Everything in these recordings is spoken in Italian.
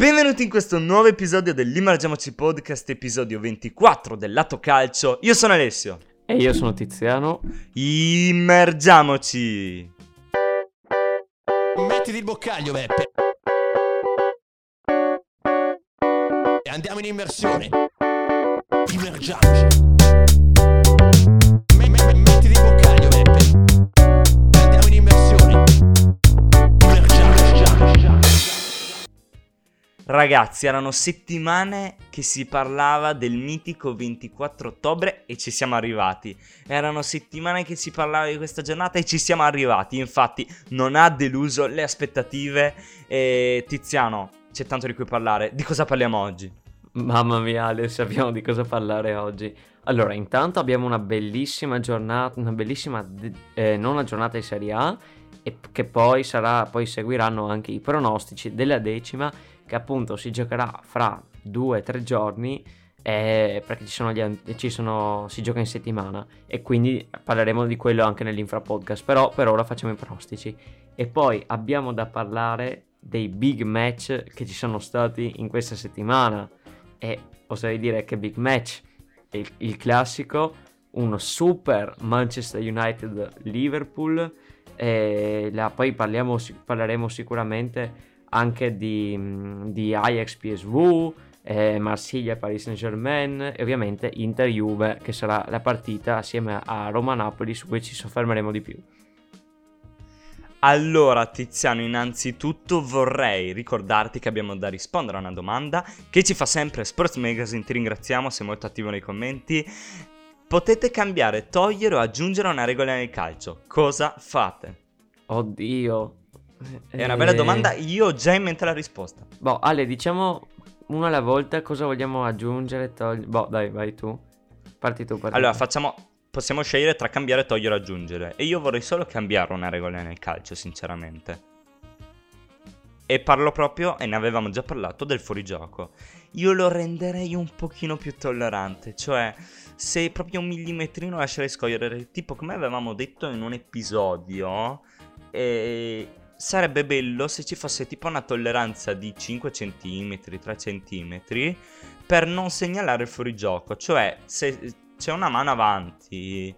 Benvenuti in questo nuovo episodio dell'Immergiamoci Podcast, episodio 24 del Lato Calcio. Io sono Alessio. E io sono Tiziano. Immergiamoci! Mettiti il boccaglio, Beppe. E andiamo in immersione. Immergiamoci. Mettiti il boccaglio, Beppe. Andiamo in immersione. Immergiamoci. Ragazzi, erano settimane che si parlava del mitico 24 ottobre e ci siamo arrivati. Erano settimane che si parlava di questa giornata e ci siamo arrivati. Infatti non ha deluso le aspettative. E Tiziano, c'è tanto di cui parlare. Di cosa parliamo oggi? Mamma mia Ale, sappiamo di cosa parlare oggi. Allora, intanto abbiamo una bellissima giornata, una bellissima nona giornata di Serie A, e che poi seguiranno anche i pronostici della decima, che appunto si giocherà fra 2-3 giorni, perché si gioca in settimana, e quindi parleremo di quello anche nell'infrapodcast, però per ora facciamo i pronostici. E poi abbiamo da parlare dei big match che ci sono stati in questa settimana, e oserei dire che big match è il classico, uno super Manchester United-Liverpool. Poi parleremo sicuramente anche di Ajax PSV, Marsiglia Paris Saint-Germain, e ovviamente Inter Juve, che sarà la partita assieme a Roma Napoli su cui ci soffermeremo di più. Allora Tiziano, innanzitutto vorrei ricordarti che abbiamo da rispondere a una domanda che ci fa sempre Sports Magazine, ti ringraziamo, sei molto attivo nei commenti. Potete cambiare, togliere o aggiungere una regola nel calcio, cosa fate? Oddio, è una bella domanda, io ho già in mente la risposta. Boh, Ale, diciamo una alla volta cosa vogliamo aggiungere, togliere. Boh, dai, vai tu. Parti tu. Allora, possiamo scegliere tra cambiare, togliere o aggiungere. E io vorrei solo cambiare una regola nel calcio, sinceramente. E parlo proprio, e ne avevamo già parlato, del fuorigioco. Io lo renderei un pochino più tollerante, cioè se proprio un millimetrino lascerei scogliere, tipo come avevamo detto in un episodio. Sarebbe bello se ci fosse tipo una tolleranza di 5 cm, 3 cm per non segnalare il fuorigioco. Cioè, se c'è una mano avanti,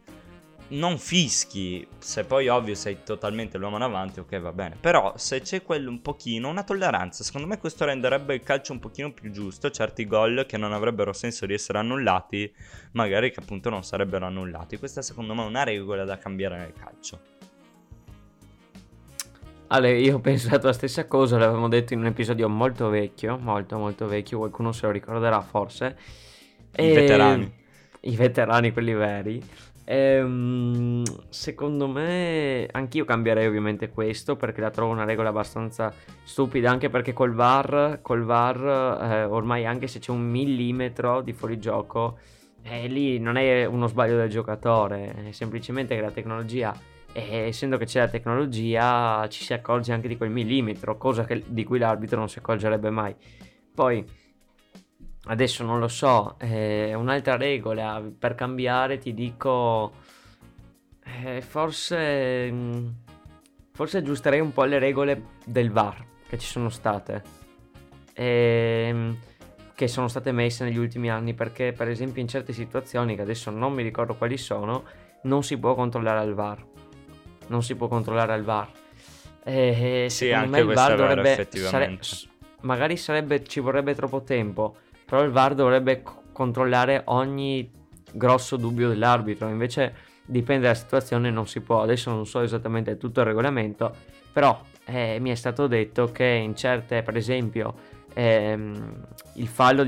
non fischi. Se poi ovvio sei totalmente l'uomo davanti, ok, va bene. Però se c'è quello un pochino, una tolleranza, secondo me questo renderebbe il calcio un pochino più giusto. Certi gol che non avrebbero senso di essere annullati, magari che appunto non sarebbero annullati. Questa secondo me è una regola da cambiare nel calcio. Ale, io ho pensato la stessa cosa, l'avevamo detto in un episodio molto vecchio, molto molto vecchio, qualcuno se lo ricorderà forse. I veterani, quelli veri. Secondo me, anch'io cambierei ovviamente questo, perché la trovo una regola abbastanza stupida, anche perché col VAR, ormai anche se c'è un millimetro di fuorigioco, lì non è uno sbaglio del giocatore, è semplicemente che la tecnologia... E essendo che c'è la tecnologia ci si accorge anche di quel millimetro, cosa di cui l'arbitro non si accorgerebbe mai. Poi adesso non lo so, un'altra regola per cambiare ti dico, forse aggiusterei un po' le regole del VAR che ci sono state, che sono state messe negli ultimi anni, perché per esempio in certe situazioni che adesso non mi ricordo quali sono non si può controllare al VAR. Secondo me il VAR dovrebbe ci vorrebbe troppo tempo, però il VAR dovrebbe controllare ogni grosso dubbio dell'arbitro. Invece dipende dalla situazione, non si può. Adesso non so esattamente tutto il regolamento, però mi è stato detto che in certe, per esempio il fallo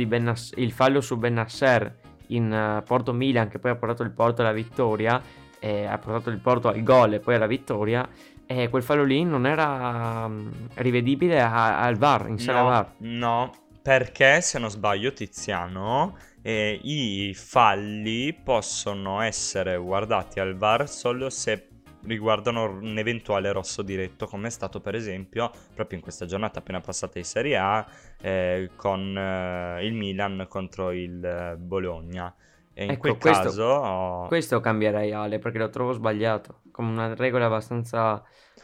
su Bennacer in Porto Milan, che poi ha portato il Porto alla vittoria, ha portato il Porto al gol e poi alla vittoria, e quel fallo lì non era rivedibile al VAR, in sala VAR. No, perché se non sbaglio Tiziano, i falli possono essere guardati al VAR solo se riguardano un eventuale rosso diretto, come è stato per esempio proprio in questa giornata appena passata di Serie A, con il Milan contro il Bologna. E in questo cambierei Ale, perché lo trovo sbagliato, come una regola abbastanza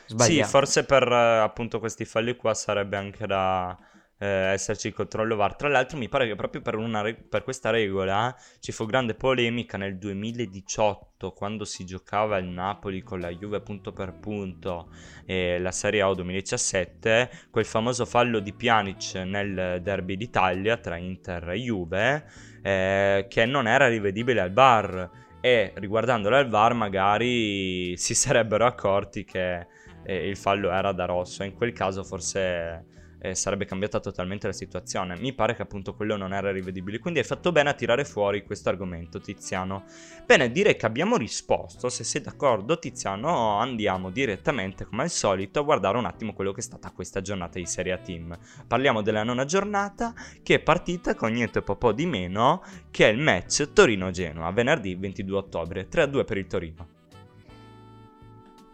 sbagliata. Sì, forse per appunto questi falli qua sarebbe anche da esserci il controllo VAR. Tra l'altro mi pare che proprio per questa regola ci fu grande polemica nel 2018, quando si giocava il Napoli con la Juve punto per punto la Serie A 2017, quel famoso fallo di Pjanic nel derby d'Italia tra Inter e Juve, che non era rivedibile al VAR, e riguardandolo al VAR magari si sarebbero accorti che il fallo era da rosso, e in quel caso forse sarebbe cambiata totalmente la situazione. Mi pare che appunto quello non era rivedibile, quindi hai fatto bene a tirare fuori questo argomento, Tiziano. Bene, direi che abbiamo risposto. Se sei d'accordo, Tiziano, andiamo direttamente come al solito a guardare un attimo quello che è stata questa giornata di Serie A Team. Parliamo della nona giornata, che è partita con niente po' di meno che il match Torino-Genoa, venerdì 22 ottobre, 3-2 per il Torino.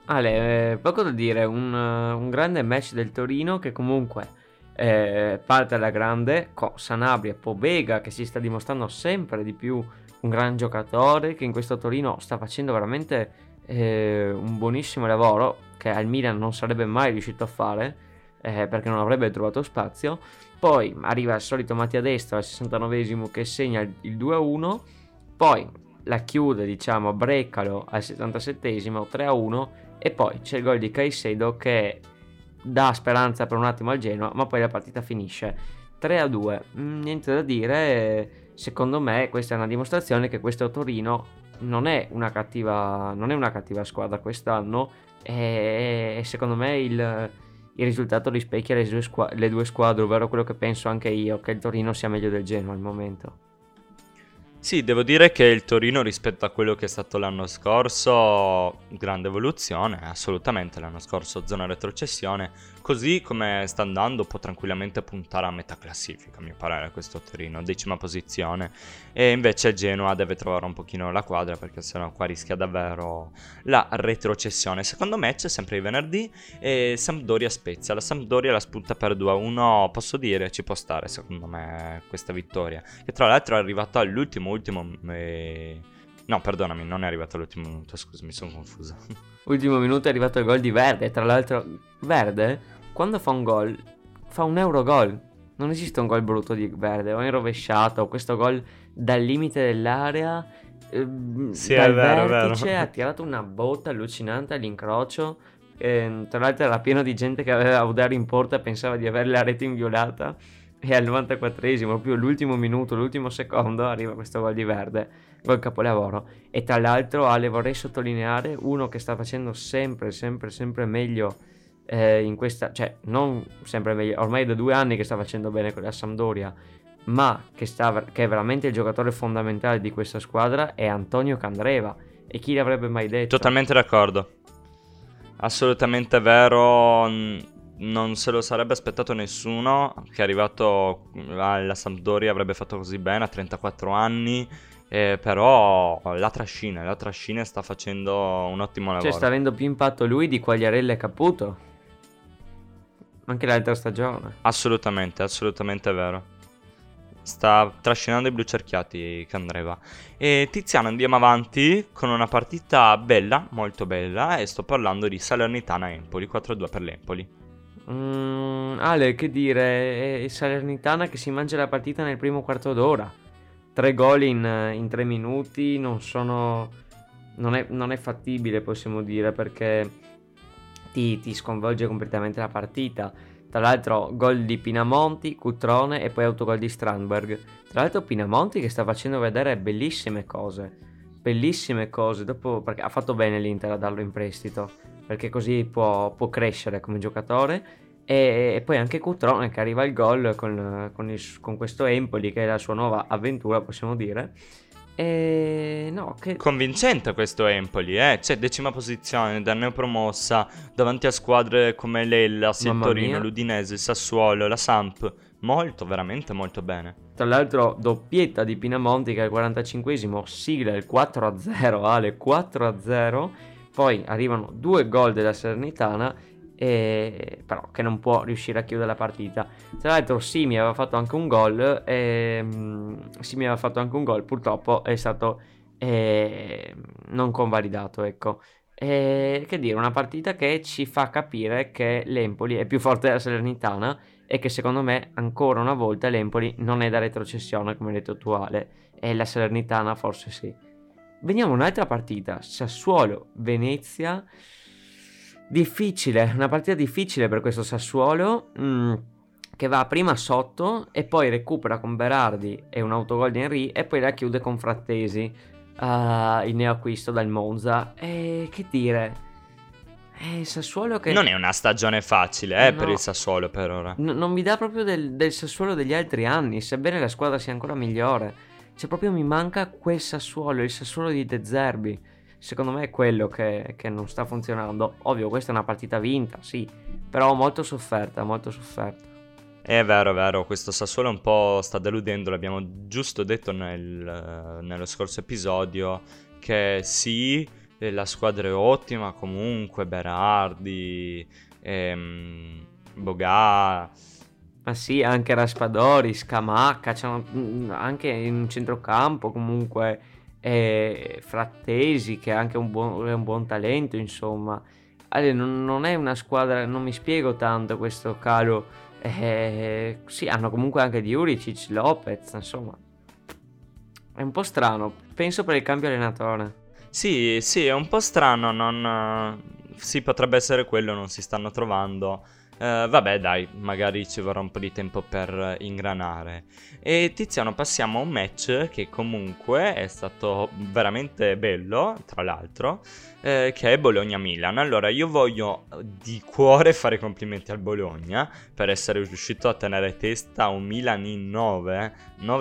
Ale, poco da dire, un grande match del Torino che comunque parte alla grande con Sanabria, Pobega, che si sta dimostrando sempre di più un gran giocatore, che in questo Torino sta facendo veramente un buonissimo lavoro che al Milan non sarebbe mai riuscito a fare perché non avrebbe trovato spazio. Poi arriva il solito Mattia Destro al 69esimo che segna il 2-1, poi la chiude, diciamo, Breccalo al 77esimo, 3-1, e poi c'è il gol di Caicedo che dà speranza per un attimo al Genoa, ma poi la partita finisce 3-2. Niente da dire, secondo me questa è una dimostrazione che questo Torino non è una cattiva squadra quest'anno, e secondo me il risultato rispecchia le due squadre, ovvero quello che penso anche io, che il Torino sia meglio del Genoa al momento. Sì, devo dire che il Torino rispetto a quello che è stato l'anno scorso, grande evoluzione, assolutamente. L'anno scorso zona retrocessione, così come sta andando può tranquillamente puntare a metà classifica, a mio parere, questo Torino, 10ª posizione, e invece Genoa deve trovare un pochino la quadra, perché sennò qua rischia davvero la retrocessione. Secondo match, sempre il venerdì, Sampdoria-Spezia, la Sampdoria la spunta per 2-1, posso dire, ci può stare secondo me questa vittoria, che tra l'altro è arrivata all'ultimo no, perdonami, non è arrivato all'ultimo minuto, scusami, sono confuso. Ultimo minuto è arrivato il gol di Verde. Tra l'altro Verde, quando fa un gol, fa un eurogol. Non esiste un gol brutto di Verde, o in rovesciato, questo gol dal limite dell'area, sì, dal vertice, vero. Ha tirato una botta allucinante all'incrocio, tra l'altro era pieno di gente che aveva Audaro in porta e pensava di avere la rete inviolata. E al 94esimo, proprio l'ultimo minuto, l'ultimo secondo, arriva questo gol di Verde, gol capolavoro. E tra l'altro, Ale, vorrei sottolineare uno che sta facendo sempre meglio in questa, cioè non sempre meglio, ormai da 2 anni che sta facendo bene con la Sampdoria, ma che è veramente il giocatore fondamentale di questa squadra, è Antonio Candreva. E chi l'avrebbe mai detto? Totalmente d'accordo, assolutamente vero. Non se lo sarebbe aspettato nessuno che è arrivato alla Sampdoria avrebbe fatto così bene a 34 anni, però la trascina sta facendo un ottimo lavoro. Cioè sta avendo più impatto lui di Quagliarella e Caputo anche l'altra stagione. Assolutamente vero. Sta trascinando i blucerchiati Candreva. E Tiziano, andiamo avanti con una partita bella, molto bella, e sto parlando di Salernitana-Empoli, 4-2 per l'Empoli. Ale, che dire, è Salernitana che si mangia la partita nel primo quarto d'ora. 3 gol in 3 minuti non è fattibile, possiamo dire, perché ti sconvolge completamente la partita. Tra l'altro gol di Pinamonti, Cutrone e poi autogol di Strandberg. Tra l'altro Pinamonti che sta facendo vedere bellissime cose dopo, perché ha fatto bene l'Inter a darlo in prestito, perché così può crescere come giocatore, e poi anche Cutrone che arriva al gol con questo Empoli che è la sua nuova avventura, possiamo dire. Convincente questo Empoli, eh? Cioè 10ª posizione da neopromossa, davanti a squadre come l'Ellas, il Torino, l'Udinese, il Sassuolo, la Samp. Molto, veramente molto bene. Tra l'altro doppietta di Pinamonti che al 45esimo sigla il 4-0, Ale, 4-0. Poi arrivano 2 gol della Salernitana, però che non può riuscire a chiudere la partita. Tra l'altro Simi aveva fatto anche un gol, purtroppo è stato non convalidato, ecco. Che dire, una partita che ci fa capire che l'Empoli è più forte della Salernitana e che secondo me ancora una volta l'Empoli non è da retrocessione come hai detto tu Ale, e la Salernitana forse sì. Veniamo a un'altra partita, Sassuolo-Venezia, difficile, una partita difficile per questo Sassuolo che va prima sotto e poi recupera con Berardi e un autogol di Henry e poi la chiude con Frattesi, il neoacquisto dal Monza. E che dire, Sassuolo che... non è una stagione facile no, per il Sassuolo per ora non mi dà proprio del Sassuolo degli altri anni, sebbene la squadra sia ancora migliore. Cioè proprio mi manca quel Sassuolo, il Sassuolo di De Zerbi. Secondo me è quello che non sta funzionando. Ovvio, questa è una partita vinta, sì, però molto sofferta, molto sofferta. È vero, è vero, questo Sassuolo un po' sta deludendo, l'abbiamo giusto detto nello scorso episodio, che sì, la squadra è ottima, comunque Berardi, Bogà, ma sì, anche Raspadori, Scamacca, cioè, anche in centrocampo comunque Frattesi che è anche un buon talento, insomma. Allora, non è una squadra, non mi spiego tanto questo calo. Sì, hanno comunque anche Diuricic, Lopez, insomma. È un po' strano, penso per il cambio allenatore. Sì, sì, è un po' strano, non... sì, potrebbe essere quello, non si stanno trovando. Vabbè, dai, magari ci vorrà un po' di tempo per ingranare. E Tiziano, passiamo a un match che comunque è stato veramente bello, tra l'altro, che è Bologna-Milan. Allora, io voglio di cuore fare complimenti al Bologna per essere riuscito a tenere testa un Milan in 9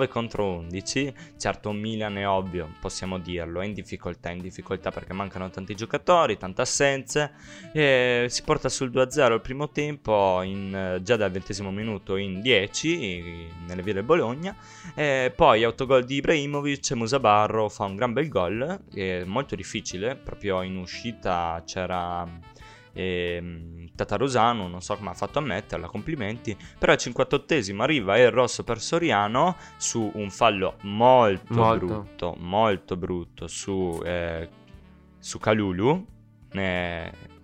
contro 11. Certo, un Milan è ovvio, possiamo dirlo, è in difficoltà perché mancano tanti giocatori, tante assenze. Si porta sul 2-0 il primo tempo. Già dal 20° minuto in 10 nelle vie del Bologna, poi autogol di Ibrahimovic, Musabarro fa un gran bel gol, molto difficile, proprio in uscita c'era... Tatarusano, non so come ha fatto a metterla, complimenti. Però al 58° arriva il rosso per Soriano su un fallo molto brutto su Kalulu.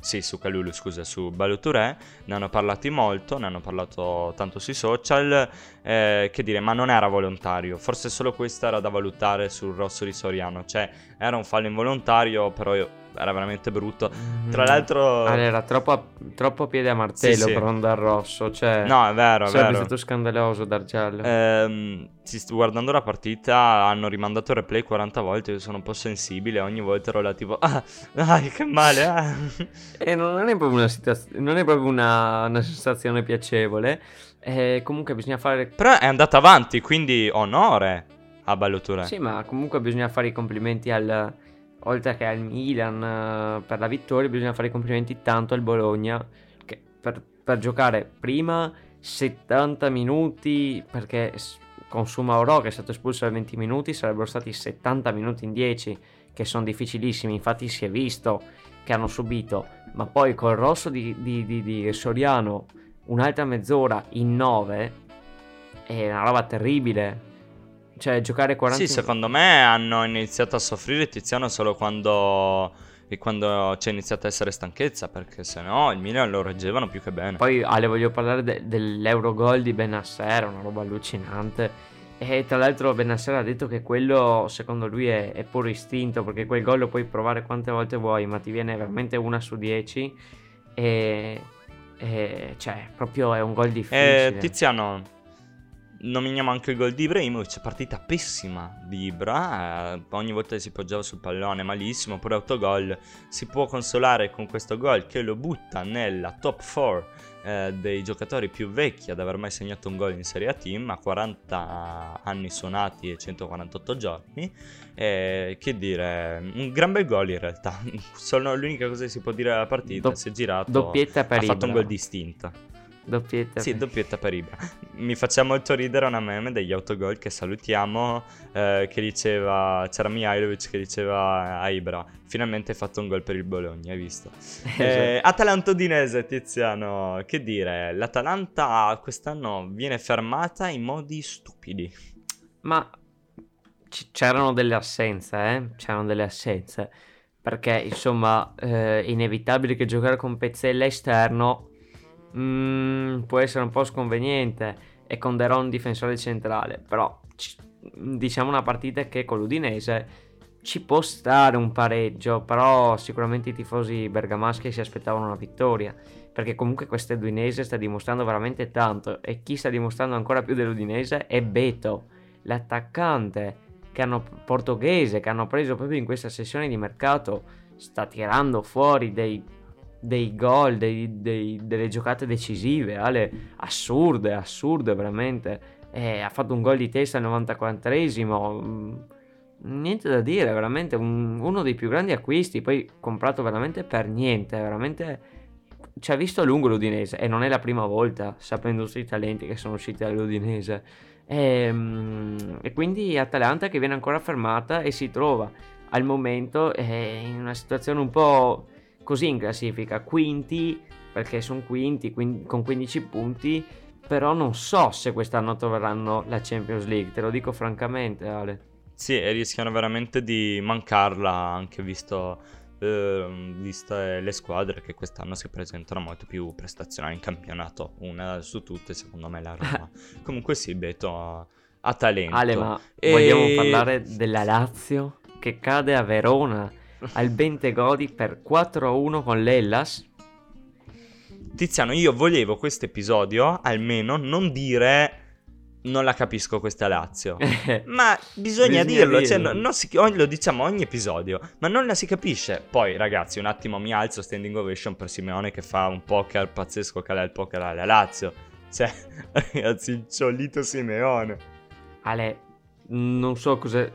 Sì, su Kalulu, scusa, su Balotouré. Ne hanno parlato molto, ne hanno parlato tanto sui social, che dire, ma non era volontario. Forse solo questa era da valutare sul rosso di Soriano. Cioè, era un fallo involontario, però era veramente brutto. Tra l'altro... era troppo piede a martello, sì, per non dar rosso. Cioè, no, è vero, è sarebbe vero, stato scandaloso dar giallo. Guardando la partita, hanno rimandato il replay 40 volte. Io sono un po' sensibile, ogni volta ero là tipo... Ah, che male, ah. E non è proprio una sensazione piacevole. Comunque bisogna fare... Però è andata avanti, quindi onore a Balotouré. Sì, ma comunque bisogna fare i complimenti al... oltre che al Milan per la vittoria, bisogna fare i complimenti tanto al Bologna che per giocare prima 70 minuti, perché con Sumaorò che è stato espulso per 20 minuti sarebbero stati 70 minuti in 10 che sono difficilissimi, infatti si è visto che hanno subito, ma poi col rosso di Soriano un'altra mezz'ora in 9 è una roba terribile. Cioè, giocare 40... Sì, secondo me hanno iniziato a soffrire, Tiziano, solo quando c'è iniziata a essere stanchezza, perché sennò il Milan lo reggevano più che bene. Poi, Ale, voglio parlare dell'Eurogol di Bennacer, una roba allucinante. E tra l'altro Bennacer ha detto che quello, secondo lui, è puro istinto, perché quel gol lo puoi provare quante volte vuoi, ma ti viene veramente 1 su 10. E cioè, proprio è un gol difficile. Tiziano... nominiamo anche il gol di Ibrahimovic, partita pessima di Ibra, ogni volta che si poggiava sul pallone malissimo, pure autogol. Si può consolare con questo gol che lo butta nella top 4 dei giocatori più vecchi ad aver mai segnato un gol in Serie A team, a 40 anni suonati e 148 giorni, che dire, un gran bel gol in realtà. Sono l'unica cosa che si può dire della partita, si è girato, ha fatto un gol distinto. Doppietta per Ibra. Mi faceva molto ridere una meme degli autogol che salutiamo, che diceva, c'era Mihajlovic che diceva a Ibra: finalmente hai fatto un gol per il Bologna, hai visto? Atalanta-Udinese, Tiziano, che dire, l'Atalanta quest'anno viene fermata in modi stupidi. Ma c'erano delle assenze, perché insomma, inevitabile che giocare con Pezzella esterno può essere un po' sconveniente, e con De Ron difensore centrale, però diciamo una partita che con l'Udinese ci può stare un pareggio, però sicuramente i tifosi bergamaschi si aspettavano una vittoria, perché comunque questa Udinese sta dimostrando veramente tanto, e chi sta dimostrando ancora più dell'Udinese è Beto, l'attaccante portoghese che hanno preso proprio in questa sessione di mercato. Sta tirando fuori dei gol, delle giocate decisive, assurde veramente, ha fatto un gol di testa al 94esimo, niente da dire, veramente uno dei più grandi acquisti, poi comprato veramente per niente, veramente ci ha visto a lungo l'Udinese, e non è la prima volta, sapendo tutti i talenti che sono usciti dall'Udinese. E quindi Atalanta che viene ancora fermata e si trova al momento in una situazione un po' così in classifica, quinti, perché sono quinti con 15 punti, però non so se quest'anno troveranno la Champions League, te lo dico francamente, Ale. Sì, e rischiano veramente di mancarla, anche viste le squadre che quest'anno si presentano molto più prestazionali in campionato, una su tutte secondo me la Roma. Comunque sì, Beto ha talento. Ale, ma vogliamo parlare della Lazio che cade a Verona al Bentegodi per 4-1 con l'Hellas? Tiziano, io volevo questo episodio almeno non dire non la capisco questa Lazio, ma bisogna dirlo. Cioè, lo diciamo ogni episodio, ma non la si capisce. Poi ragazzi, un attimo mi alzo, standing ovation per Simeone che fa un poker pazzesco, cala il poker alla Lazio. Cioè ragazzi, il ciolito Simeone. Ale, non so cosa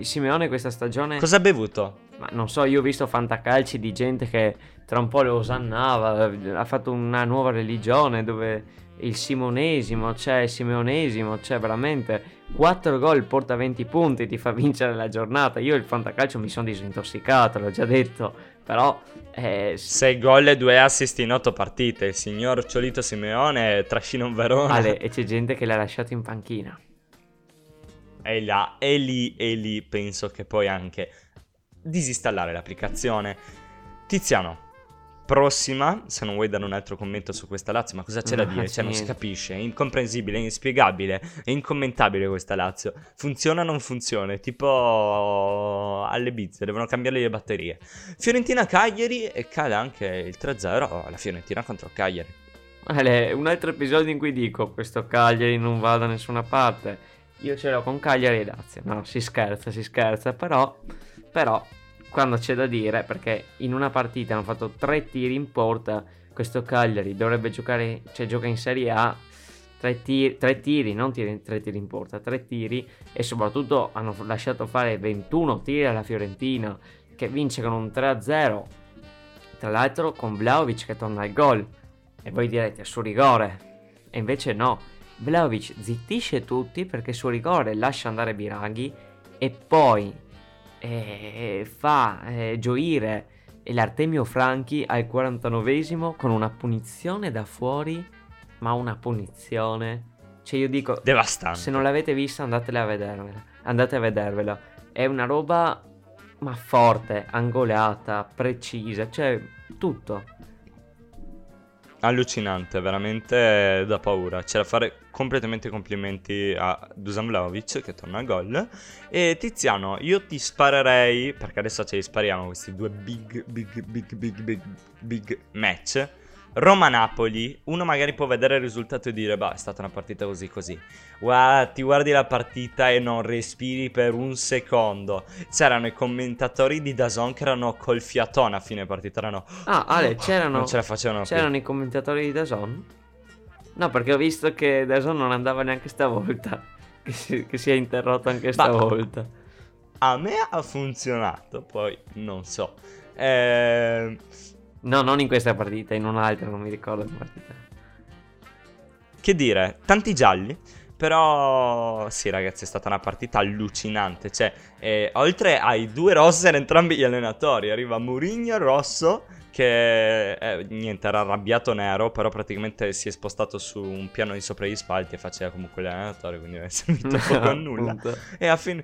Simeone questa stagione cosa ha bevuto? Ma non so, io ho visto fantacalci di gente che tra un po' lo osannava, ha fatto una nuova religione dove il simonesimo, cioè simeonesimo, cioè veramente 4 gol porta 20 punti, ti fa vincere la giornata. Io il fantacalcio mi sono disintossicato, l'ho già detto, però 6 gol e 2 assist in 8 partite, il signor Ciolito Simeone trascina un Verona. Ale, e c'è gente che l'ha lasciato in panchina. E lì penso che poi anche disinstallare l'applicazione. Tiziano, prossima, se non vuoi dare un altro commento su questa Lazio, ma cosa c'è da dire? Cioè, non si capisce, è incomprensibile, è inspiegabile, è incommentabile questa Lazio. Funziona o non funziona? Tipo alle bizze, devono cambiarle le batterie. Fiorentina-Cagliari, e cala anche il 3-0 alla Fiorentina contro Cagliari. Vale, un altro episodio in cui dico questo Cagliari non va da nessuna parte. Io ce l'ho con Cagliari e Lazio. No, si scherza, però quando c'è da dire, perché in una partita hanno fatto 3 tiri in porta, questo Cagliari dovrebbe giocare, cioè gioca in Serie A, 3 tiri e soprattutto hanno lasciato fare 21 tiri alla Fiorentina che vince con un 3-0, tra l'altro con Vlahovic che torna al gol, e voi direte su rigore, e invece no, Vlahovic zittisce tutti perché su rigore lascia andare Biraghi e poi fa gioire l'Artemio Franchi al 49esimo con una punizione da fuori, ma una punizione, cioè io dico devastante. Se non l'avete vista andate a vedervela, è una roba ma forte, angolata, precisa, cioè tutto allucinante, veramente da paura. C'è da fare completamente complimenti a Dusan Vlahovic che torna al gol. E Tiziano, io ti sparerei, perché adesso ce li spariamo questi due big match. Roma-Napoli, uno magari può vedere il risultato e dire bah, è stata una partita così. Ti guardi la partita e non respiri per un secondo. C'erano i commentatori di DAZN che erano col fiatone a fine partita, erano non ce la facevano più. C'erano i commentatori di DAZN? No, perché ho visto che DAZN non andava neanche stavolta, che si è interrotto anche stavolta. A me ha funzionato, poi non so. No, non in questa partita, in un'altra, non mi ricordo la partita. Che dire, tanti gialli, però sì ragazzi, è stata una partita allucinante. Cioè, oltre ai due rossi erano entrambi gli allenatori, arriva Mourinho rosso, che era arrabbiato nero, però praticamente si è spostato su un piano di sopra gli spalti e faceva comunque l'allenatore, quindi non è servito poco a nulla. Appunto. E a fine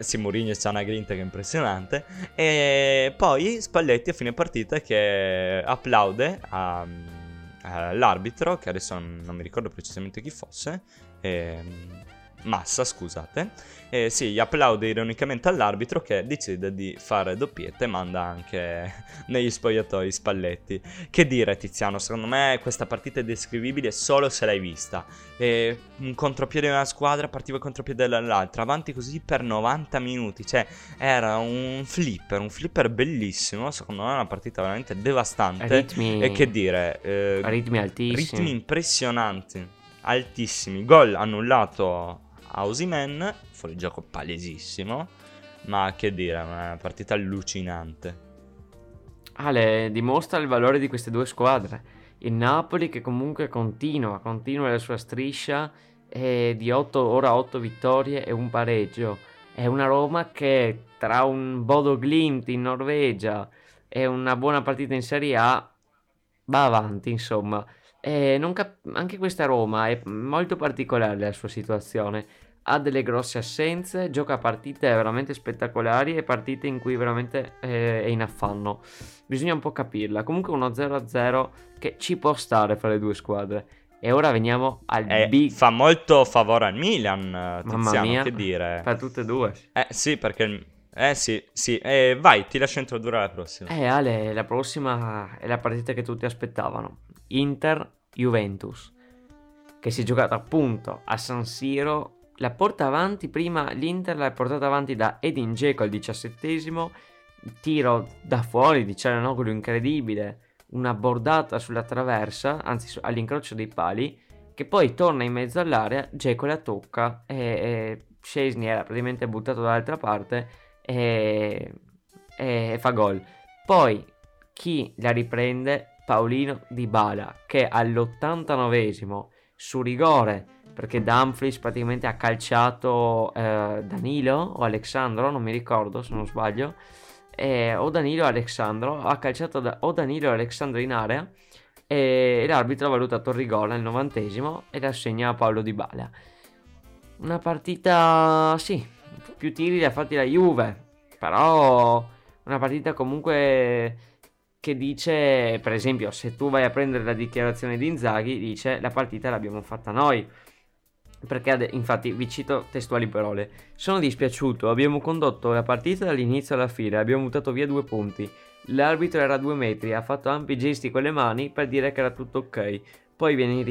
sì, Mourinho c'ha una grinta che è impressionante, e poi Spalletti a fine partita che applaude a l'arbitro, che adesso non mi ricordo precisamente chi fosse, Massa, scusate, sì, applaude ironicamente all'arbitro che decide di fare doppietta e manda anche negli spogliatoi Spalletti. Che dire, Tiziano, secondo me questa partita è descrivibile solo se l'hai vista. Un contropiede di una squadra partiva il contropiede dall'altra, avanti così per 90 minuti, cioè era un flipper bellissimo, secondo me è una partita veramente devastante. Ritmi... E che dire, ritmi altissimi, ritmi impressionanti, altissimi, gol annullato a Osimhen, fuori gioco palesissimo, ma che dire, una partita allucinante. Ale, dimostra il valore di queste due squadre. Il Napoli che comunque continua la sua striscia di 8 vittorie e un pareggio. È una Roma che tra un Bodo Glimt in Norvegia e una buona partita in Serie A va avanti, insomma. Anche questa Roma è molto particolare la sua situazione, ha delle grosse assenze, gioca partite veramente spettacolari e partite in cui veramente è in affanno, bisogna un po' capirla. Comunque uno 0-0 che ci può stare fra le due squadre. E ora veniamo al big. Fa molto favore al Milan, Tiziano, mamma mia, che dire, per tutte e due. Sì, perché... sì. Vai, ti lascio introdurre la prossima. Ale, la prossima è la partita che tutti aspettavano, Inter-Juventus, che si è giocata appunto a San Siro. La porta avanti prima l'Inter, l'ha portata avanti da Edin Dzeko al 17esimo, tiro da fuori di Cialanoglu incredibile, una bordata sulla traversa, anzi all'incrocio dei pali, che poi torna in mezzo all'area, Dzeko la tocca e Szczęsny era praticamente buttato dall'altra parte e fa gol. Poi chi la riprende? Paulino Dybala, che all'89esimo su rigore, perché Dumfries praticamente ha calciato Danilo o Alexandro, non mi ricordo se non sbaglio, o Danilo o Alexandro, ha calciato o Danilo o Alexandro in area e l'arbitro ha valutato il rigore al 90esimo e la segna a Paolo Dybala. Una partita, sì, più tiri li ha fatti la Juve, però una partita comunque... che dice, per esempio, se tu vai a prendere la dichiarazione di Inzaghi, dice la partita l'abbiamo fatta noi, perché infatti vi cito testuali parole: sono dispiaciuto, abbiamo condotto la partita dall'inizio alla fine, abbiamo buttato via 2 punti, l'arbitro era a 2 metri, ha fatto ampi gesti con le mani per dire che era tutto ok, poi viene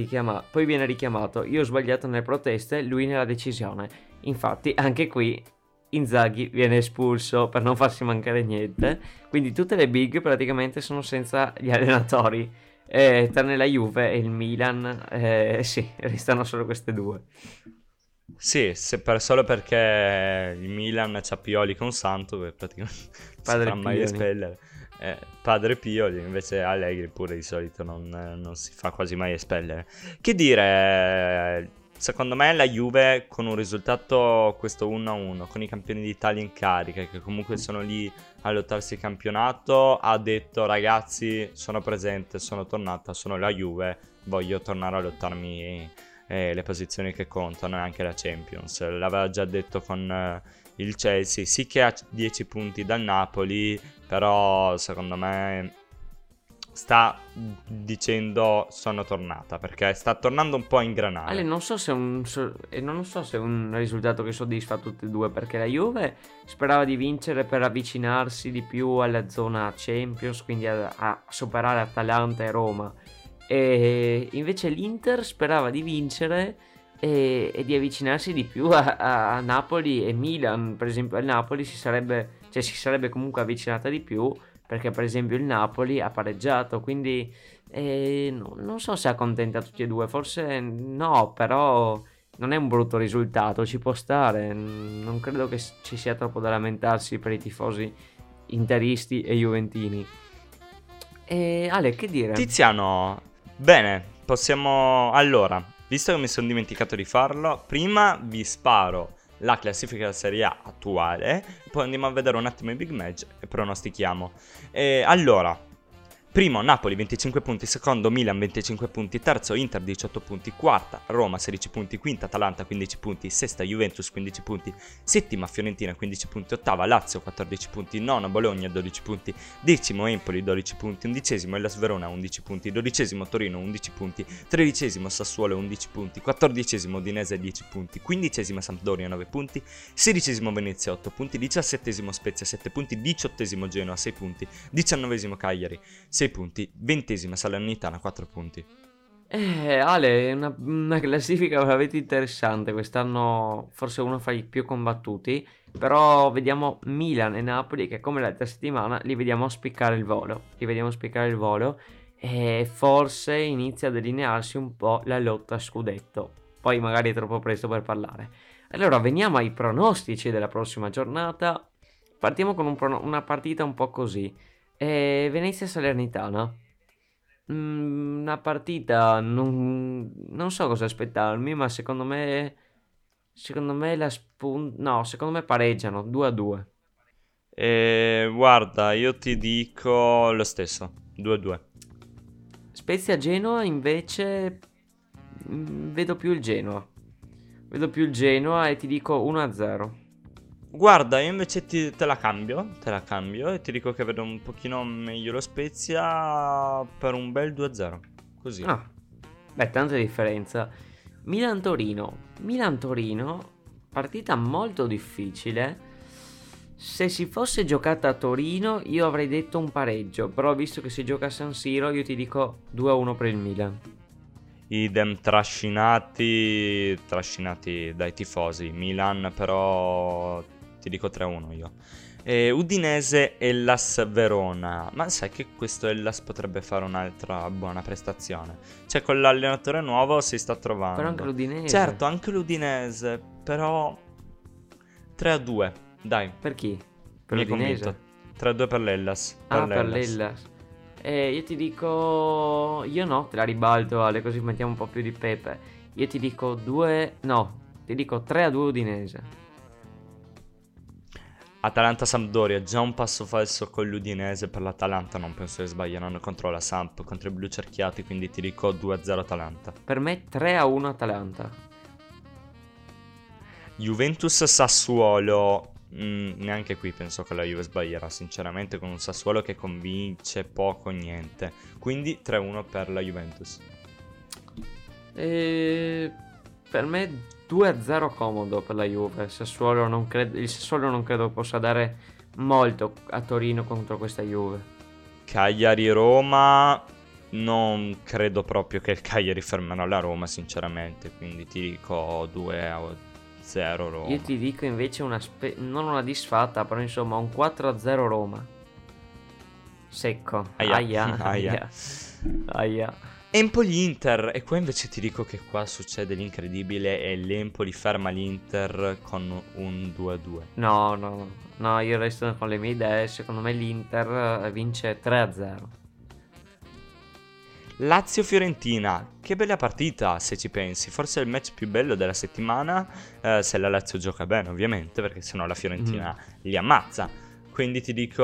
richiamato, io ho sbagliato nelle proteste, lui nella decisione. Infatti anche qui Inzaghi viene espulso per non farsi mancare niente, quindi tutte le big praticamente sono senza gli allenatori, tranne la Juve e il Milan, sì, restano solo queste due. Sì, solo perché il Milan c'ha Pioli con Santo, che praticamente padre non si fa mai espellere. Padre Pioli, invece Allegri pure di solito non si fa quasi mai espellere. Che dire... Secondo me la Juve con un risultato, questo 1-1, con i campioni d'Italia in carica, che comunque sono lì a lottarsi il campionato, ha detto: ragazzi, sono presente, sono tornata, sono la Juve, voglio tornare a lottarmi le posizioni che contano e anche la Champions. L'aveva già detto con il Chelsea, sì che ha 10 punti dal Napoli, però secondo me... sta dicendo sono tornata, perché sta tornando un po' a ingranare. Ale, non so se è un risultato che soddisfa tutti e due, perché la Juve sperava di vincere per avvicinarsi di più alla zona Champions, quindi a superare Atalanta e Roma, e invece l'Inter sperava di vincere e di avvicinarsi di più a Napoli e Milan. Per esempio al Napoli si sarebbe comunque avvicinata di più, perché per esempio il Napoli ha pareggiato, quindi non so se accontenta tutti e due, forse no, però non è un brutto risultato, ci può stare, non credo che ci sia troppo da lamentarsi per i tifosi interisti e juventini. Ale, che dire? Tiziano, bene, possiamo... Allora, visto che mi sono dimenticato di farlo, prima vi sparo la classifica della Serie A attuale, poi andiamo a vedere un attimo i big match e pronostichiamo. Allora, Primo Napoli 25 punti, secondo Milan 25 punti, terzo Inter 18 punti, quarta Roma 16 punti, quinta Atalanta 15 punti, sesta Juventus 15 punti, settima Fiorentina 15 punti, ottava Lazio 14 punti, nona Bologna 12 punti, decimo Empoli 12 punti, undicesimo Hellas Verona 11 punti, dodicesimo Torino 11 punti, tredicesimo Sassuolo 11 punti, quattordicesimo Udinese 10 punti, quindicesima Sampdoria 9 punti, sedicesimo Venezia 8 punti, diciassettesimo Spezia 7 punti, diciottesimo Genoa 6 punti, diciannovesimo Cagliari 6 punti, ventesima Salernitana 4 punti. Ale, è una classifica veramente interessante. Quest'anno forse uno fra i più combattuti, però vediamo Milan e Napoli che, come l'altra settimana, li vediamo spiccare il volo. E forse inizia a delinearsi un po' la lotta a scudetto. Poi magari è troppo presto per parlare. Allora veniamo ai pronostici della prossima giornata. Partiamo con una partita un po' così. Venezia-Salernitana, una partita non so cosa aspettarmi, ma secondo me secondo me pareggiano 2-2. Guarda, io ti dico lo stesso, 2-2. Spezia-Genoa invece vedo più il Genoa e ti dico 1-0. Guarda, io invece te la cambio e ti dico che vedo un pochino meglio lo Spezia per un bel 2-0, così. Ah, beh, tanta differenza. Milan-Torino, partita molto difficile. Se si fosse giocata a Torino io avrei detto un pareggio, però visto che si gioca a San Siro io ti dico 2-1 per il Milan. Idem, trascinati dai tifosi. Milan però... ti dico 3-1 io. Udinese e Hellas Verona. Ma sai che questo Hellas potrebbe fare un'altra buona prestazione. Cioè, con l'allenatore nuovo si sta trovando. Però anche l'Udinese. Certo, anche l'Udinese. Però 3-2. Dai. Per chi? Per l'Udinese. 3-2 per l'Hellas. Per l'Hellas. Io ti dico... Io no, te la ribalto, Ale, così mettiamo un po' più di pepe. Io ti dico 3-2 Udinese. Atalanta-Sampdoria, già un passo falso con l'Udinese per l'Atalanta, non penso che sbaglieranno contro la Samp, contro i blu cerchiati, quindi ti dico 2-0 Atalanta. Per me 3-1 Atalanta. Juventus-Sassuolo, neanche qui penso che la Juve sbaglierà, sinceramente, con un Sassuolo che convince poco o niente, quindi 3-1 per la Juventus. Per me 2-0 comodo per la Juve. Il Sassuolo non credo possa dare molto a Torino contro questa Juve. Cagliari-Roma, non credo proprio che il Cagliari fermerà la Roma, sinceramente, quindi ti dico 2-0 Roma. Io ti dico invece non una disfatta, però insomma un 4-0 Roma. Secco. Aia. Empoli-Inter, e qua invece ti dico che qua succede l'incredibile e l'Empoli ferma l'Inter con un 2-2. No, io resto con le mie idee, secondo me l'Inter vince 3-0. Lazio-Fiorentina, che bella partita se ci pensi, forse è il match più bello della settimana, se la Lazio gioca bene ovviamente, perché sennò la Fiorentina li ammazza. Quindi ti dico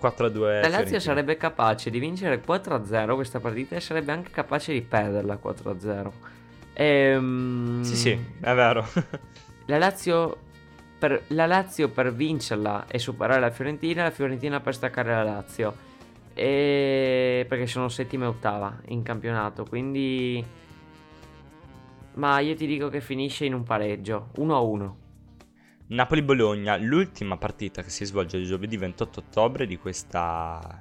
4-2 Fiorentina. La Lazio sarebbe capace di vincere 4-0 questa partita e sarebbe anche capace di perderla 4-0. Sì, è vero. La Lazio per vincerla e superare la Fiorentina per staccare la Lazio. Perché sono settima e ottava in campionato, quindi... Ma io ti dico che finisce in un pareggio, 1-1. Napoli-Bologna, l'ultima partita che si svolge giovedì 28 ottobre di questa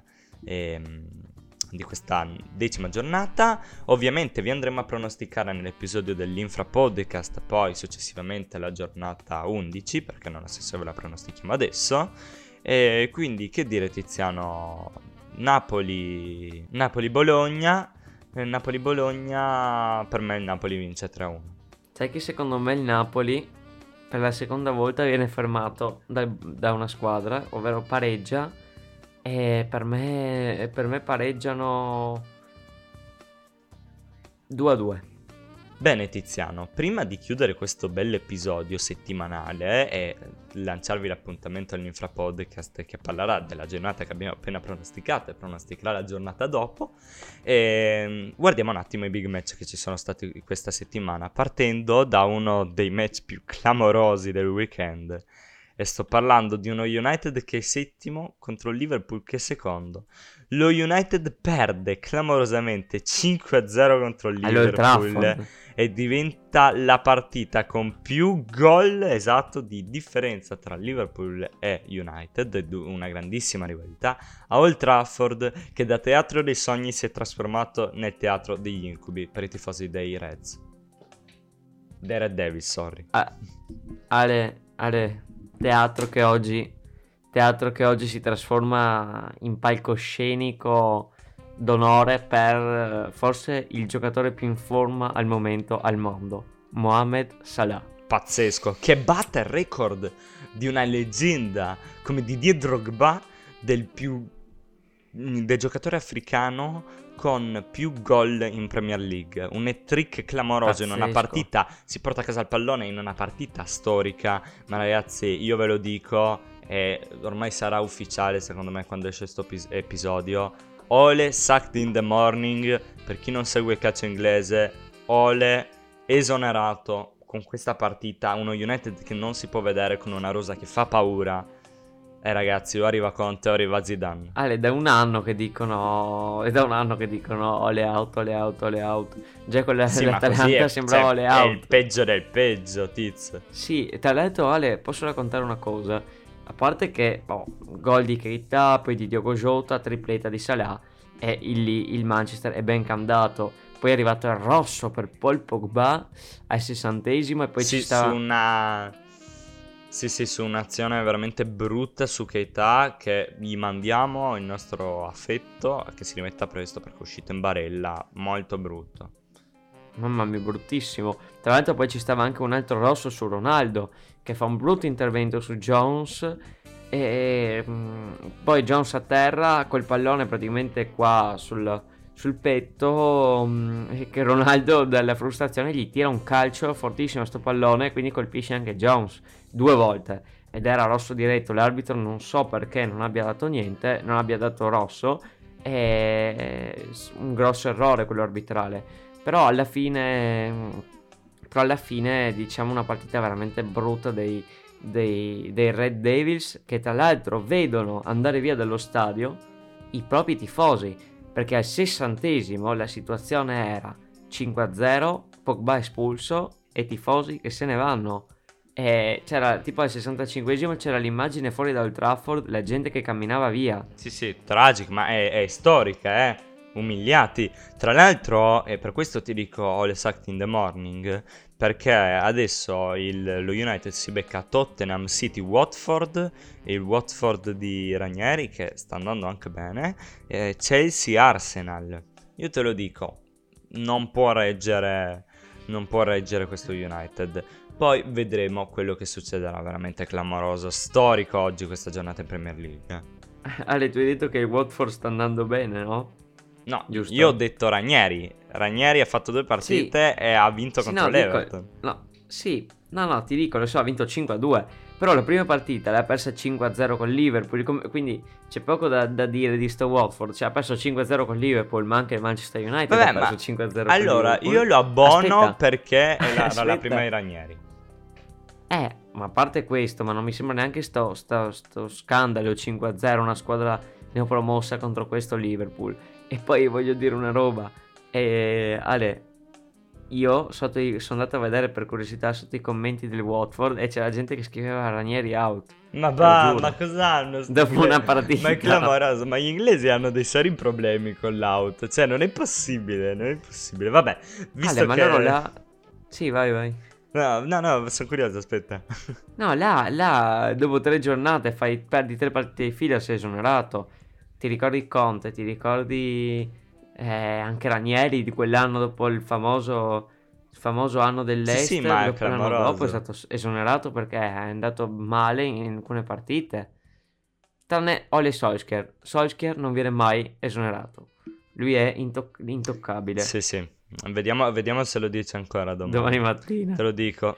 decima giornata. Ovviamente vi andremo a pronosticare nell'episodio dell'Infra Podcast, poi successivamente la giornata 11, perché non ha senso ve la pronostichiamo adesso. E quindi che dire, Tiziano, Napoli-Bologna, per me il Napoli vince 3-1. Sai che secondo me il Napoli... per la seconda volta viene fermato da una squadra, ovvero pareggia, e per me pareggiano 2-2. Bene Tiziano, prima di chiudere questo bell'episodio settimanale e lanciarvi l'appuntamento all'Infrapodcast che parlerà della giornata che abbiamo appena pronosticato e pronosticherà la giornata dopo, guardiamo un attimo i big match che ci sono stati questa settimana, partendo da uno dei match più clamorosi del weekend. E sto parlando di uno United che è settimo contro il Liverpool che è secondo. Lo United perde clamorosamente 5-0 contro il Liverpool e diventa la partita con più gol, esatto, di differenza tra Liverpool e United, una grandissima rivalità a Old Trafford, che da teatro dei sogni si è trasformato nel teatro degli incubi per i tifosi dei Reds. Dei Red Devils, sorry. Ale. Teatro che oggi si trasforma in palcoscenico d'onore per forse il giocatore più in forma al momento al mondo, Mohamed Salah. Pazzesco, che batte il record di una leggenda come Didier Drogba del giocatore africano con più gol in Premier League. Un hat-trick clamoroso. Pazzesco. In una partita, si porta a casa il pallone in una partita storica, ma ragazzi io ve lo dico, ormai sarà ufficiale secondo me quando esce questo episodio, Ole sacked in the morning. Per chi non segue il calcio inglese, Ole esonerato con questa partita, uno United che non si può vedere, con una rosa che fa paura. Ragazzi, o arriva Conte o arriva Zidane. Ale, è da un anno che dicono all out. Già con l'Atalanta sembrava all out. È il peggio del peggio, Tiz. Sì, tra l'altro Ale, posso raccontare una cosa? A parte che gol di Keita, poi di Diogo Jota, tripletta di Salah, e il Manchester è ben cambiato. Poi è arrivato il rosso per Paul Pogba al 60esimo e poi sì, ci stava... Sì, su un'azione veramente brutta su Keita, che gli mandiamo il nostro affetto, che si rimetta presto perché è uscito in barella, molto brutto. Mamma mia, bruttissimo. Tra l'altro poi ci stava anche un altro rosso su Ronaldo, che fa un brutto intervento su Jones, e poi Jones a terra col pallone praticamente qua sul petto, che Ronaldo dalla frustrazione gli tira un calcio fortissimo a sto pallone, quindi colpisce anche Jones 2 volte ed era rosso diretto. L'arbitro non so perché non abbia dato rosso, è un grosso errore quello arbitrale, però alla fine diciamo una partita veramente brutta dei Red Devils, che tra l'altro vedono andare via dallo stadio i propri tifosi, perché al 60esimo la situazione era 5-0, Pogba espulso e tifosi che se ne vanno. E c'era tipo al 65esimo c'era l'immagine fuori da Old Trafford, la gente che camminava via. Sì, tragico, ma è storica, umiliati. Tra l'altro, e per questo ti dico Ole sacked in the morning, perché adesso lo United si becca Tottenham City Watford, il Watford di Ranieri che sta andando anche bene, Chelsea Arsenal. Io te lo dico, non può reggere questo United. Poi vedremo quello che succederà, veramente clamoroso, storico oggi questa giornata in Premier League. Ale, tu hai detto che il Watford sta andando bene, no? No, giusto. Io ho detto Ranieri ha fatto 2 partite, sì. E ha vinto contro l'Everton. Ti dico, lo so, ha vinto 5-2, però la prima partita l'ha persa 5-0 con Liverpool, quindi c'è poco da dire di sto Watford, cioè ha perso 5-0 con Liverpool, ma anche il Manchester United ha perso 5-0 allora, con Liverpool. Io lo abbono. Aspetta. Perché era la prima di Ranieri. Ma a parte questo, ma non mi sembra neanche sto scandalo 5-0, una squadra neopromossa contro questo Liverpool. E poi voglio dire una roba, Ale, io sono andato a vedere per curiosità sotto i commenti del Watford e c'era gente che scriveva Ranieri out. Ma cos'hanno? Dopo una partita. Ma è clamoroso, ma gli inglesi hanno dei seri problemi con l'out, cioè non è possibile, vabbè. Visto Ale, ma loro là... Sì, vai. No, sono curioso, aspetta. No, là, dopo 3 giornate perdi 3 partite di fila, sei esonerato. Ti ricordi Conte, ti ricordi anche Ranieri di quell'anno dopo il famoso anno dell'Est. Sì, ma l'anno dopo è stato esonerato perché è andato male in alcune partite. Tranne Ole Solskjaer non viene mai esonerato. Lui è intoccabile. Sì, Vediamo se lo dice ancora domani mattina. Te lo dico.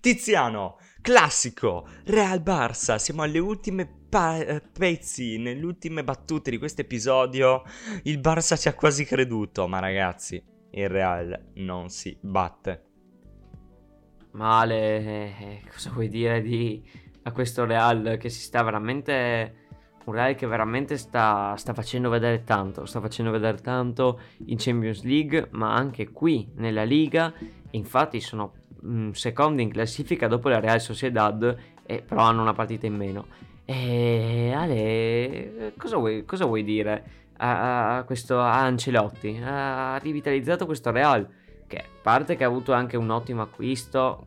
Tiziano, classico, Real Barça, siamo alle ultime pezzi, nelle ultime battute di questo episodio. Il Barça ci ha quasi creduto, ma ragazzi, il Real non si batte. Male, cosa vuoi dire a questo Real che si sta veramente... Un Real che veramente sta facendo vedere tanto, in Champions League, ma anche qui nella Liga. Infatti sono secondi in classifica dopo la Real Sociedad, però hanno una partita in meno. E Ale, cosa vuoi dire a questo Ancelotti? Ha rivitalizzato questo Real, che a parte che ha avuto anche un ottimo acquisto,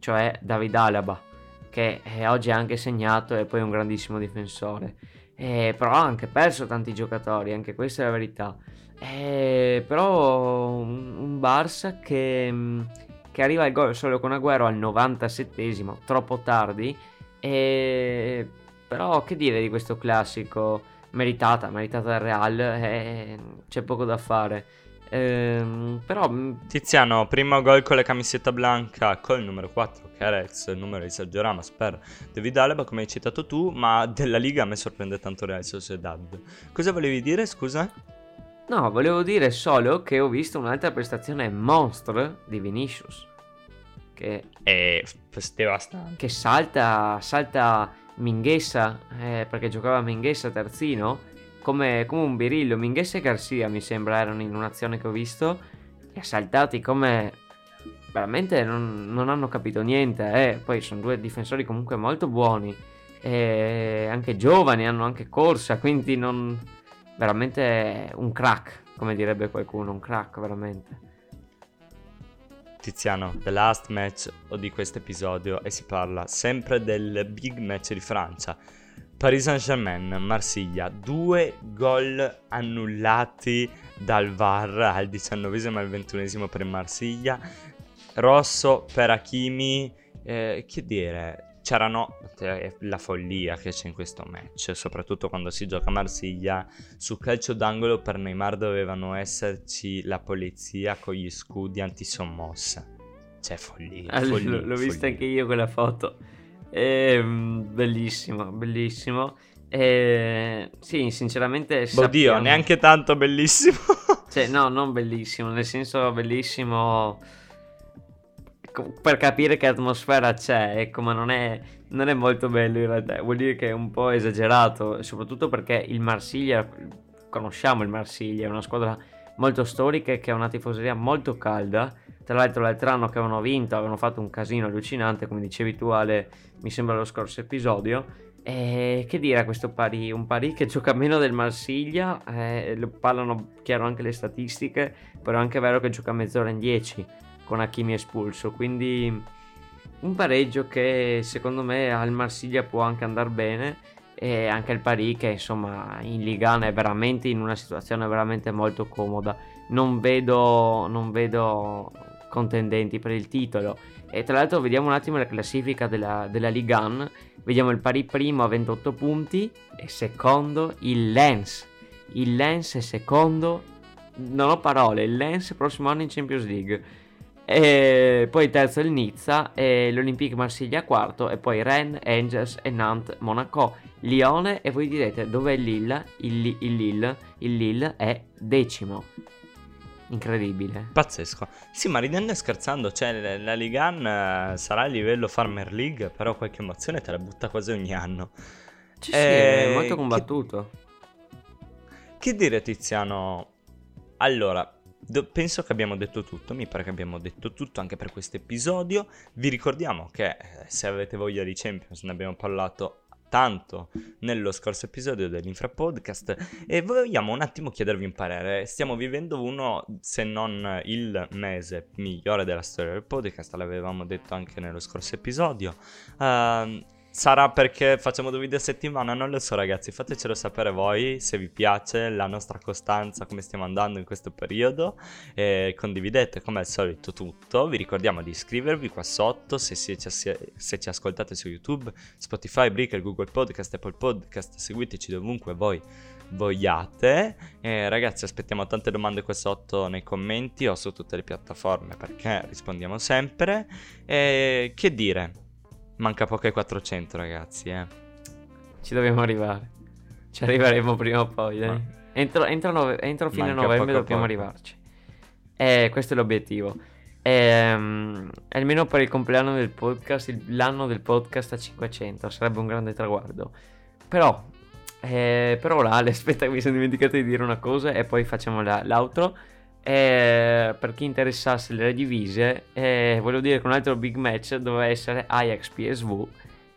cioè David Alaba, che oggi ha anche segnato e poi è un grandissimo difensore, però ha anche perso tanti giocatori, anche questa è la verità, però un Barça che arriva al gol solo con Agüero al 97esimo, troppo tardi, però che dire di questo classico, meritata dal Real, c'è poco da fare. Però Tiziano, primo gol con la camisetta bianca, col numero 4 che era ex numero di Sergio Ramos per David Alaba, come hai citato tu, ma della Liga a me sorprende tanto Real Sociedad. Cosa volevi dire, scusa? No, volevo dire solo che ho visto un'altra prestazione monstre di Vinicius, che è devastante, che salta Mingueza, perché giocava Mingueza terzino, come un birillo. Mingueza e Garcia mi sembra erano in un'azione che ho visto, li ha saltati come veramente non hanno capito niente, poi sono due difensori comunque molto buoni, anche giovani, hanno anche corsa, quindi non veramente un crack, come direbbe qualcuno, un crack veramente. Tiziano, the last match di questo episodio, e si parla sempre del big match di Francia, Paris Saint-Germain, Marsiglia, 2 gol annullati dal VAR al 19esimo e al 21esimo per Marsiglia, rosso per Hakimi, che dire, c'erano la follia che c'è in questo match, soprattutto quando si gioca a Marsiglia, sul calcio d'angolo per Neymar dovevano esserci la polizia con gli scudi antisommossa, c'è follia, l'ho vista anche io quella foto. Bellissimo. Sì, sinceramente. Oddio, neanche tanto bellissimo. Cioè, no, non bellissimo, nel senso bellissimo per capire che atmosfera c'è, ecco, ma non è molto bello in realtà. Vuol dire che è un po' esagerato, soprattutto perché il Marsiglia, conosciamo il Marsiglia, è una squadra molto storica e che ha una tifoseria molto calda. Tra l'altro l'altro anno che avevano vinto, avevano fatto un casino allucinante, come dicevi tu Ale, mi sembra lo scorso episodio. E che dire a questo Paris, un Paris che gioca meno del Marsiglia, lo parlano chiaro anche le statistiche, però è anche vero che gioca mezz'ora in 10 con Hakimi espulso, quindi un pareggio che secondo me al Marsiglia può anche andare bene, e anche il Paris che insomma in Liga è veramente in una situazione veramente molto comoda, non vedo contendenti per il titolo. E tra l'altro vediamo un attimo la classifica della Ligue 1, vediamo il Paris primo a 28 punti e secondo il Lens è secondo, non ho parole, il Lens prossimo anno in Champions League, e poi terzo il Nizza e l'Olympique Marsiglia quarto, e poi Rennes, Angers e Nantes, Monaco, Lione, e voi direte dov'è Lille? Il Lille è decimo. Incredibile, pazzesco. Sì, ma ridendo e scherzando, cioè la Ligue 1 sarà a livello Farmer League, però qualche emozione te la butta quasi ogni anno. Sì, è molto combattuto. Che dire Tiziano? Allora, penso che abbiamo detto tutto, mi pare che abbiamo detto tutto anche per questo episodio. Vi ricordiamo che se avete voglia di Champions ne abbiamo parlato tanto nello scorso episodio dell'Infrapodcast, e vogliamo un attimo chiedervi un parere. Stiamo vivendo uno, se non il mese migliore della storia del podcast, l'avevamo detto anche nello scorso episodio. Sarà perché facciamo 2 video a settimana? Non lo so ragazzi, fatecelo sapere voi se vi piace la nostra costanza, come stiamo andando in questo periodo, condividete come al solito tutto, vi ricordiamo di iscrivervi qua sotto se ci ascoltate su YouTube, Spotify, Breaker, Google Podcast, Apple Podcast, seguiteci dovunque voi vogliate. Ragazzi, aspettiamo tante domande qua sotto nei commenti o su tutte le piattaforme, perché rispondiamo sempre. Che dire, manca poco ai 400 ragazzi, ci dobbiamo arrivare, ci arriveremo prima o poi, dai. Entro fine manca novembre dobbiamo arrivarci, questo è l'obiettivo. Almeno per il compleanno del podcast, l'anno del podcast a 500 sarebbe un grande traguardo. Però Ale, aspetta, mi sono dimenticato di dire una cosa e poi facciamo l'outro. Per chi interessasse le redivise, volevo dire che un altro big match doveva essere Ajax PSV.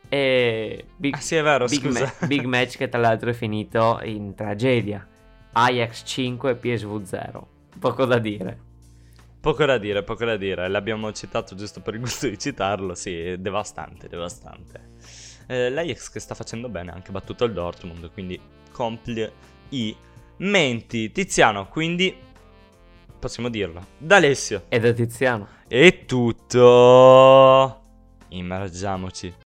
Sì, è vero, big match che tra l'altro è finito in tragedia. Ajax 5 PSV 0. Poco da dire, l'abbiamo citato giusto per il gusto di citarlo, sì, è devastante. L'Ajax che sta facendo bene, ha anche battuto il Dortmund, quindi complimenti. Tiziano, quindi possiamo dirlo, da Alessio e da Tiziano è tutto, immergiamoci.